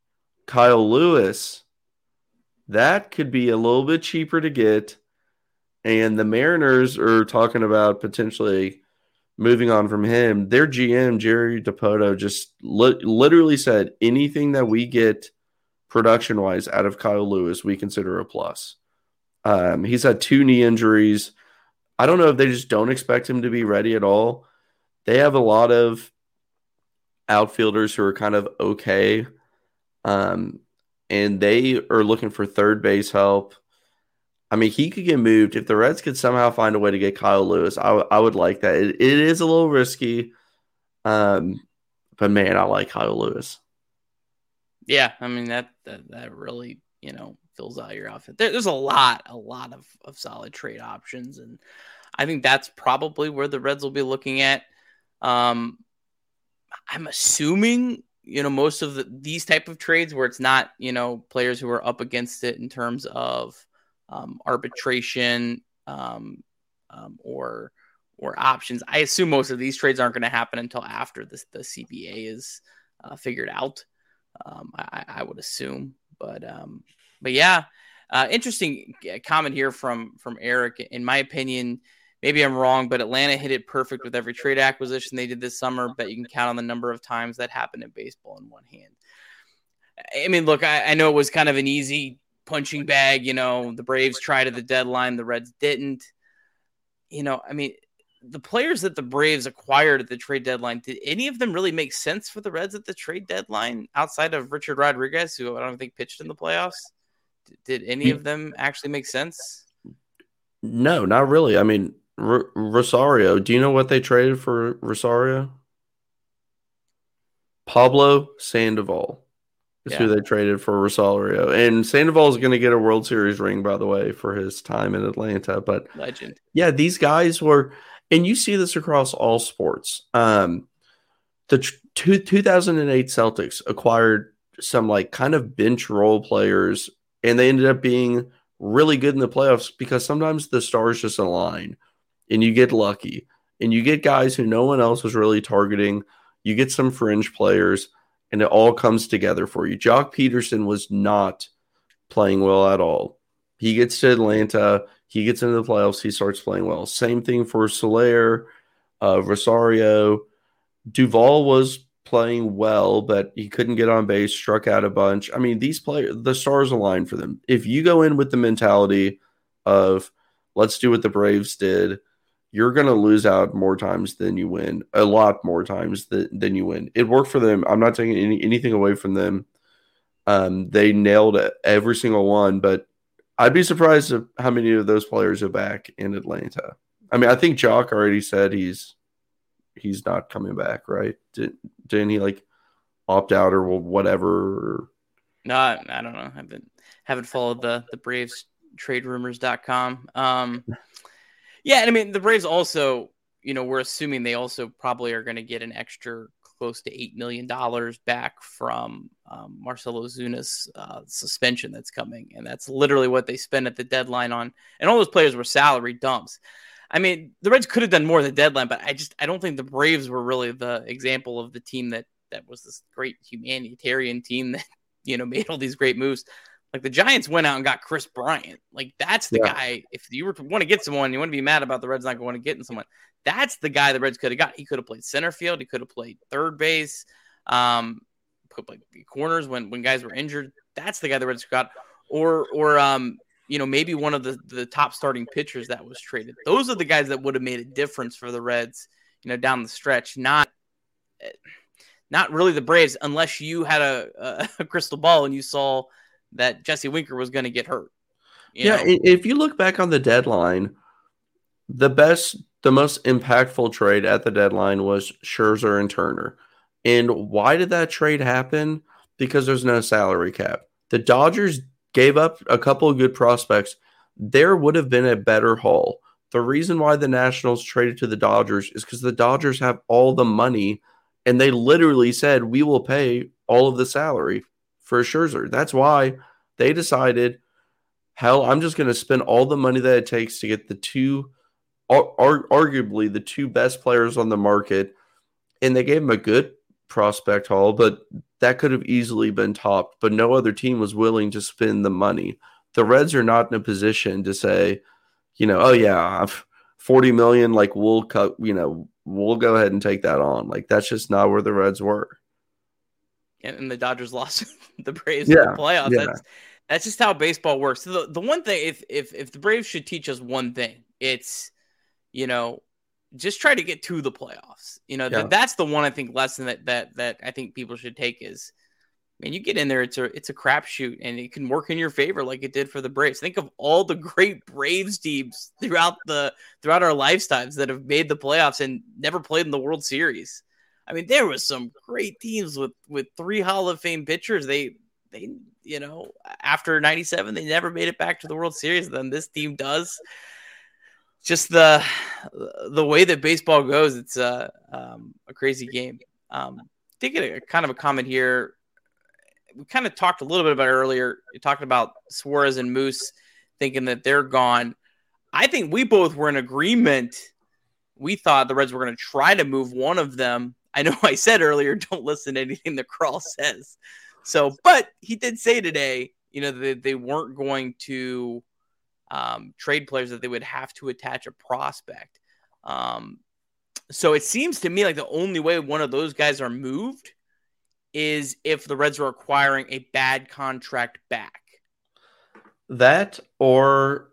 Kyle Lewis, that could be a little bit cheaper to get. And the Mariners are talking about potentially moving on from him. Their GM, Jerry DiPoto, just literally said anything that we get production-wise out of Kyle Lewis, we consider a plus. He's had two knee injuries. I don't know if they just don't expect him to be ready at all. They have a lot of outfielders who are kind of okay. And they are looking for third base help. I mean, he could get moved. If the Reds could somehow find a way to get Kyle Lewis, I would like that. It is a little risky. But, man, I like Kyle Lewis. Yeah, I mean, that really, fills out your outfit. There's a lot of solid trade options. And I think that's probably where the Reds will be looking at. I'm assuming most of these type of trades where it's not, players who are up against it in terms of arbitration or options. I assume most of these trades aren't going to happen until after the CBA is figured out. I would assume, but yeah, interesting comment here from Eric. In my opinion, Maybe I'm wrong, but Atlanta hit it perfect with every trade acquisition they did this summer, but you can count on the number of times that happened in baseball in one hand. I mean, look, I know it was kind of an easy punching bag. You know, the Braves tried at the deadline, the Reds didn't. You know, I mean, the players that the Braves acquired at the trade deadline, did any of them really make sense for the Reds at the trade deadline outside of Richard Rodriguez, who I don't think pitched in the playoffs? Did any of them actually make sense? No, not really. I mean, Rosario, do you know what they traded for Rosario? Pablo Sandoval is who they traded for Rosario. And Sandoval is going to get a World Series ring, by the way, for his time in Atlanta. But legend. Yeah, these guys were – and you see this across all sports. The 2008 Celtics acquired some like kind of bench role players, and they ended up being – really good in the playoffs because sometimes the stars just align and you get lucky and you get guys who no one else was really targeting. You get some fringe players and it all comes together for you. Jock Peterson was not playing well at all. He gets to Atlanta. He gets into the playoffs. He starts playing well. Same thing for Soler, Rosario. Duvall was playing well, but he couldn't get on base, struck out a bunch. I mean, these players, the stars align for them. If you go in with the mentality of let's do what the Braves did, you're going to lose out more times than you win, a lot more times than you win. It worked for them. I'm not taking anything away from them. They nailed every single one, but I'd be surprised at how many of those players are back in Atlanta. I mean, I think Jock already said he's not coming back, right? Didn't he like opt out or whatever? No, I don't know. I haven't followed the Braves trade rumors.com. Yeah. And I mean, the Braves also, you know, we're assuming they also probably are going to get an extra close to $8 million back from Marcelo Ozuna's suspension that's coming. And that's literally what they spent at the deadline on. And all those players were salary dumps. I mean, the Reds could have done more at the deadline, but I don't think the Braves were really the example of the team that was this great humanitarian team that, you know, made all these great moves. Like the Giants went out and got Chris Bryant. Like that's the guy. If you were to want to get someone, you want to be mad about the Reds not going to get someone. That's the guy the Reds could have got. He could have played center field. He could have played third base. Could play corners when guys were injured. That's the guy the Reds got. Or you know, maybe one of the top starting pitchers that was traded. Those are the guys that would have made a difference for the Reds, you know, down the stretch. Not really the Braves, unless you had a crystal ball and you saw that Jesse Winker was going to get hurt. You know? If you look back on the deadline, the most impactful trade at the deadline was Scherzer and Turner. And why did that trade happen? Because there's no salary cap. The Dodgers gave up a couple of good prospects. There would have been a better haul. The reason why the Nationals traded to the Dodgers is because the Dodgers have all the money, and they literally said, we will pay all of the salary for Scherzer. That's why they decided, hell, I'm just going to spend all the money that it takes to get arguably the two best players on the market. And they gave him a good prospect haul, but that could have easily been topped, but no other team was willing to spend the money. The Reds are not in a position to say, you know, oh yeah, $40 million, like we'll cut, you know, we'll go ahead and take that on. Like that's just not where the Reds were. And the Dodgers lost the Braves in the playoffs. Yeah. That's just how baseball works. So the one thing, if the Braves should teach us one thing, it's, you know, just try to get to the playoffs. You know, that's the one I think lesson that I think people should take is, man, you get in there, it's a crapshoot, and it can work in your favor like it did for the Braves. Think of all the great Braves teams throughout our lifetimes that have made the playoffs and never played in the World Series. I mean, there was some great teams with three Hall of Fame pitchers. They you know, after 97, they never made it back to the World Series. Then this team does. Just the way that baseball goes, it's a crazy game. Taking a kind of a comment here, we kind of talked a little bit about earlier. You talked about Suarez and Moose thinking that they're gone. I think we both were in agreement. We thought the Reds were going to try to move one of them. I know I said earlier, don't listen to anything that Krall says. So, but he did say today, you know, that they weren't going to trade players that they would have to attach a prospect. So it seems to me like the only way one of those guys are moved is if the Reds are acquiring a bad contract back. That, or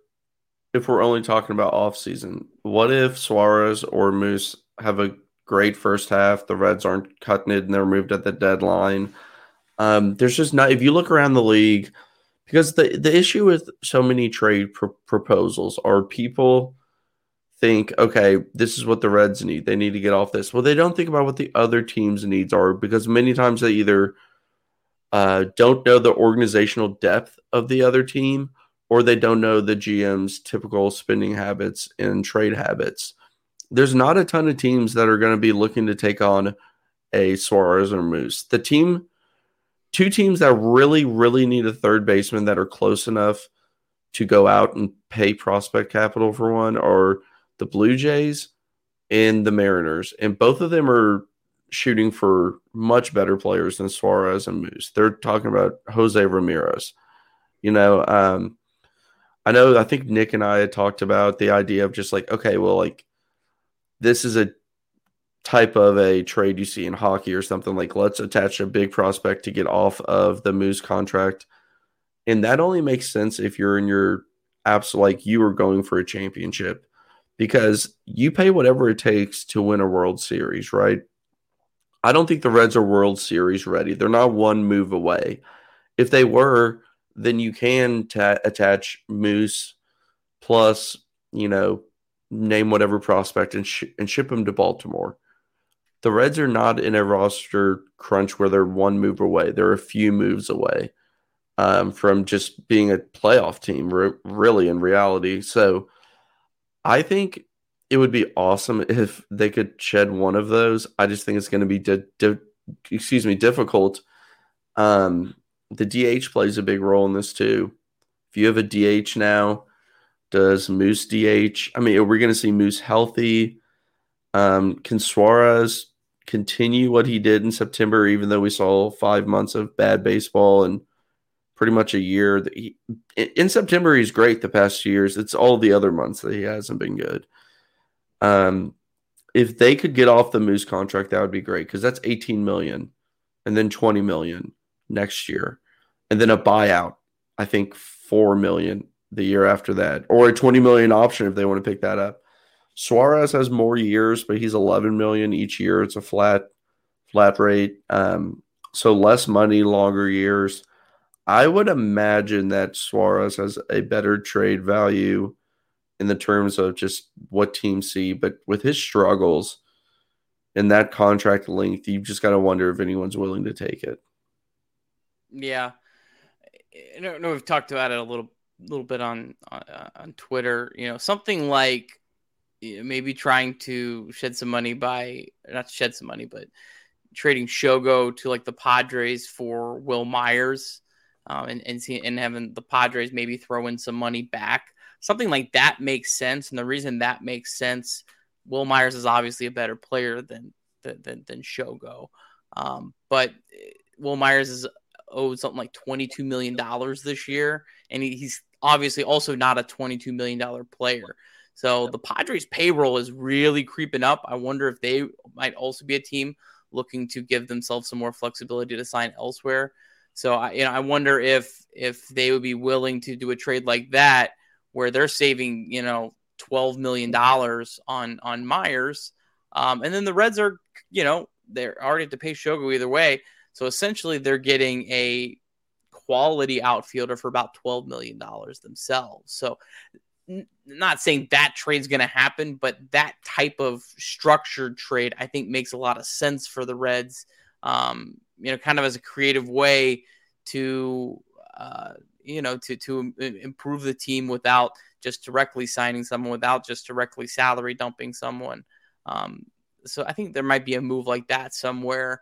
if we're only talking about offseason, what if Suarez or Moose have a great first half, the Reds aren't cutting it, and they're moved at the deadline? There's just not – if you look around the league, because the issue with so many trade proposals are people think, okay, this is what the Reds need. They need to get off this. Well, they don't think about what the other team's needs are, because many times they either don't know the organizational depth of the other team, or they don't know the GM's typical spending habits and trade habits. There's not a ton of teams that are going to be looking to take on a Suarez or Moose. The team, two teams that really, really need a third baseman that are close enough to go out and pay prospect capital for one are the Blue Jays and the Mariners. And both of them are shooting for much better players than Suarez and Moose. They're talking about Jose Ramirez. You know, I know, I think Nick and I had talked about the idea of just like, okay, well, like this is a type of a trade you see in hockey or something, like let's attach a big prospect to get off of the Moose contract. And that only makes sense if you're in your apps, like you are going for a championship, because you pay whatever it takes to win a World Series, right? I don't think the Reds are World Series ready. They're not one move away. If they were, then you can attach Moose plus, you know, name whatever prospect and ship him to Baltimore. The Reds are not in a roster crunch where they're one move away. They're a few moves away from just being a playoff team, really, in reality. So I think it would be awesome if they could shed one of those. I just think it's going to be difficult. The DH plays a big role in this too. If you have a DH now, does Moose DH? I mean, are we going to see Moose healthy? Can Suarez continue what he did in September, even though we saw 5 months of bad baseball and pretty much a year? That in September, he's great the past years. It's all the other months that he hasn't been good. If they could get off the Moose contract, that would be great, because that's $18 million and then $20 million next year, and then a buyout, I think $4 million the year after that, or a $20 million option if they want to pick that up. Suarez has more years, but he's $11 million each year. It's a flat rate. So less money, longer years. I would imagine that Suarez has a better trade value in the terms of just what teams see, but with his struggles and that contract length, you've just got to wonder if anyone's willing to take it. Yeah. I don't know. We've talked about it a little bit on Twitter, you know, something like maybe trying to shed some money by not shed some money, but trading Shogo to like the Padres for Will Myers, and having the Padres maybe throw in some money back. Something like that makes sense, and the reason that makes sense, Will Myers is obviously a better player than Shogo, but Will Myers is owed something like $22 million this year, and he's obviously also not a $22 million player. So the Padres' payroll is really creeping up. I wonder if they might also be a team looking to give themselves some more flexibility to sign elsewhere. So I wonder if they would be willing to do a trade like that, where they're saving, you know, $12 million on Myers. And then the Reds are, you know, they're already have to pay Shogo either way. So essentially they're getting a quality outfielder for about $12 million themselves. So not saying that trade's going to happen, but that type of structured trade, I think, makes a lot of sense for the Reds, you know, kind of as a creative way to, you know, to improve the team without just directly signing someone, without just directly salary dumping someone. So I think there might be a move like that somewhere.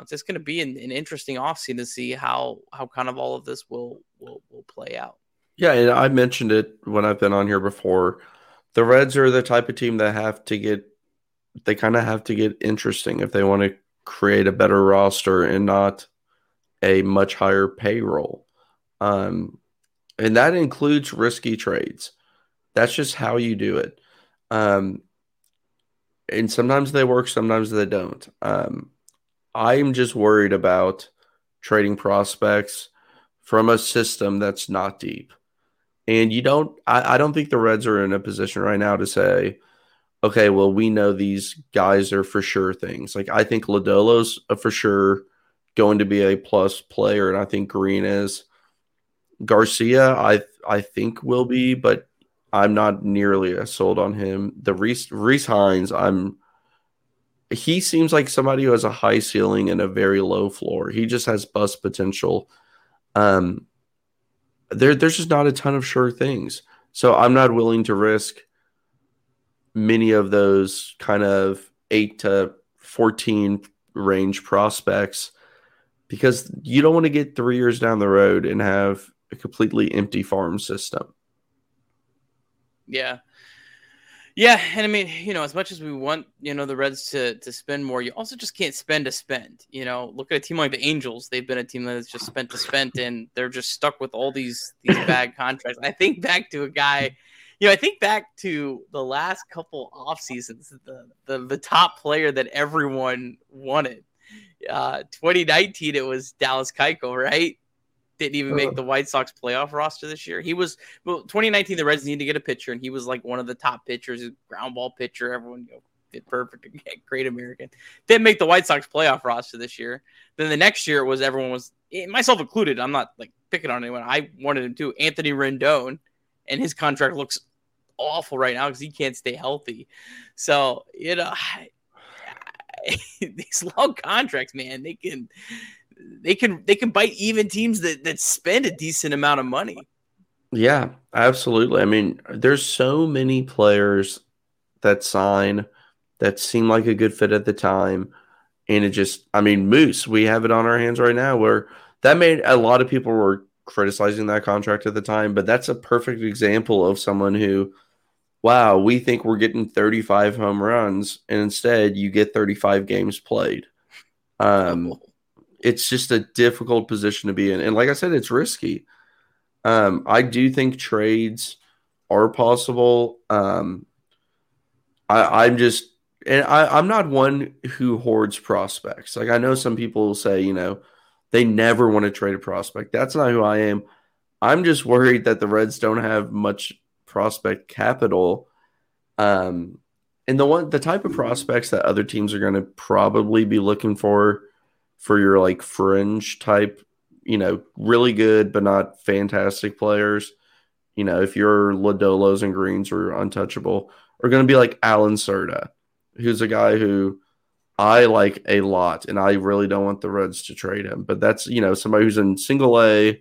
It's just going to be an interesting offseason to see how kind of all of this will play out. Yeah, and I mentioned it when I've been on here before. The Reds are the type of team that have to get interesting if they want to create a better roster and not a much higher payroll. And that includes risky trades. That's just how you do it. And sometimes they work, sometimes they don't. I'm just worried about trading prospects from a system that's not deep. And you don't, I don't think the Reds are in a position right now to say, okay, well, we know these guys are for sure things. Like, I think Lodolo's for sure going to be a plus player, and I think Green is. Garcia, I think will be, but I'm not nearly as sold on him. The Reese Hines, he seems like somebody who has a high ceiling and a very low floor. He just has bust potential. There's just not a ton of sure things. So I'm not willing to risk many of those kind of 8 to 14 range prospects, because you don't want to get 3 years down the road and have a completely empty farm system. Yeah. And I mean, as much as we want, the Reds to spend more, you also just can't spend to spend. Look at a team like the Angels. They've been a team that has just spent to spend, and they're just stuck with all these bad contracts. I think back to a guy, I think back to the last couple off seasons, the top player that everyone wanted. 2019, it was Dallas Keuchel, right? Didn't even make the White Sox playoff roster this year. 2019, the Reds needed to get a pitcher, and he was like one of the top pitchers, ground ball pitcher. Everyone did perfect, great American. Didn't make the White Sox playoff roster this year. Then the next year, everyone was, myself included, I'm not like picking on anyone. I wanted him to. Anthony Rendon, and his contract looks awful right now because he can't stay healthy. So, these long contracts, man, they can bite even teams that spend a decent amount of money. Yeah, absolutely. I mean, there's so many players that sign that seem like a good fit at the time. And it just, Moose, we have it on our hands right now, where that made a lot of people were criticizing that contract at the time, but that's a perfect example of someone who, wow, we think we're getting 35 home runs, and instead you get 35 games played. It's just a difficult position to be in. And like I said, it's risky. I do think trades are possible. I'm not one who hoards prospects. Like, I know some people will say, they never want to trade a prospect. That's not who I am. I'm just worried that the Reds don't have much prospect capital. And the type of prospects that other teams are going to probably be looking for your like fringe type, really good but not fantastic players. If your Lodolos and Greens are untouchable, are going to be like Alan Cerda, who's a guy who I like a lot, and I really don't want the Reds to trade him. But that's, somebody who's in single A,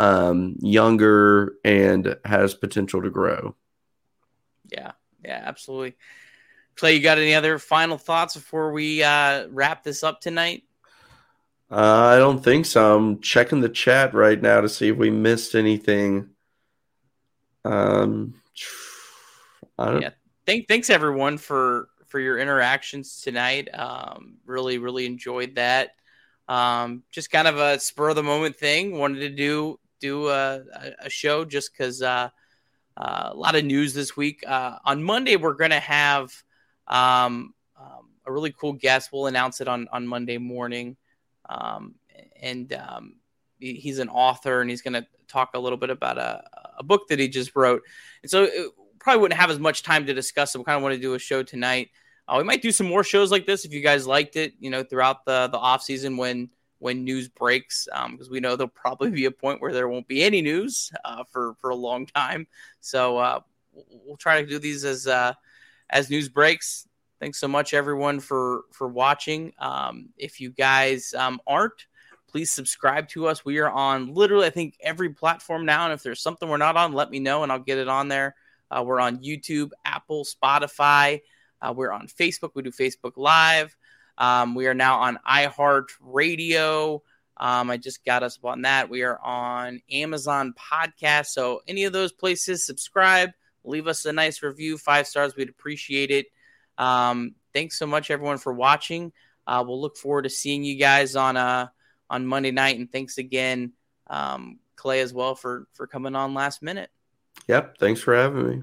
younger, and has potential to grow. Yeah, absolutely. Clay, you got any other final thoughts before we wrap this up tonight? I don't think so. I'm checking the chat right now to see if we missed anything. Thanks everyone for your interactions tonight. Really, really enjoyed that. Just kind of a spur of the moment thing. Wanted to do a show just because a lot of news this week. On Monday, we're going to have a really cool guest. We'll announce it on Monday morning. He's an author, and he's going to talk a little bit about a book that he just wrote. And so it probably wouldn't have as much time to discuss it. We kind of want to do a show tonight. We might do some more shows like this if you guys liked it, throughout the off season when news breaks, because we know there'll probably be a point where there won't be any news for a long time. So we'll try to do these as news breaks. Thanks so much, everyone, for watching. If you guys aren't, please subscribe to us. We are on literally, I think, every platform now. And if there's something we're not on, let me know, and I'll get it on there. We're on YouTube, Apple, Spotify. We're on Facebook. We do Facebook Live. We are now on iHeartRadio. I just got us on that. We are on Amazon Podcast. So any of those places, subscribe. Leave us a nice review. 5 stars. We'd appreciate it. Thanks so much, everyone, for watching. We'll look forward to seeing you guys on Monday night, and thanks again Clay as well for coming on last minute. Yep. Thanks for having me.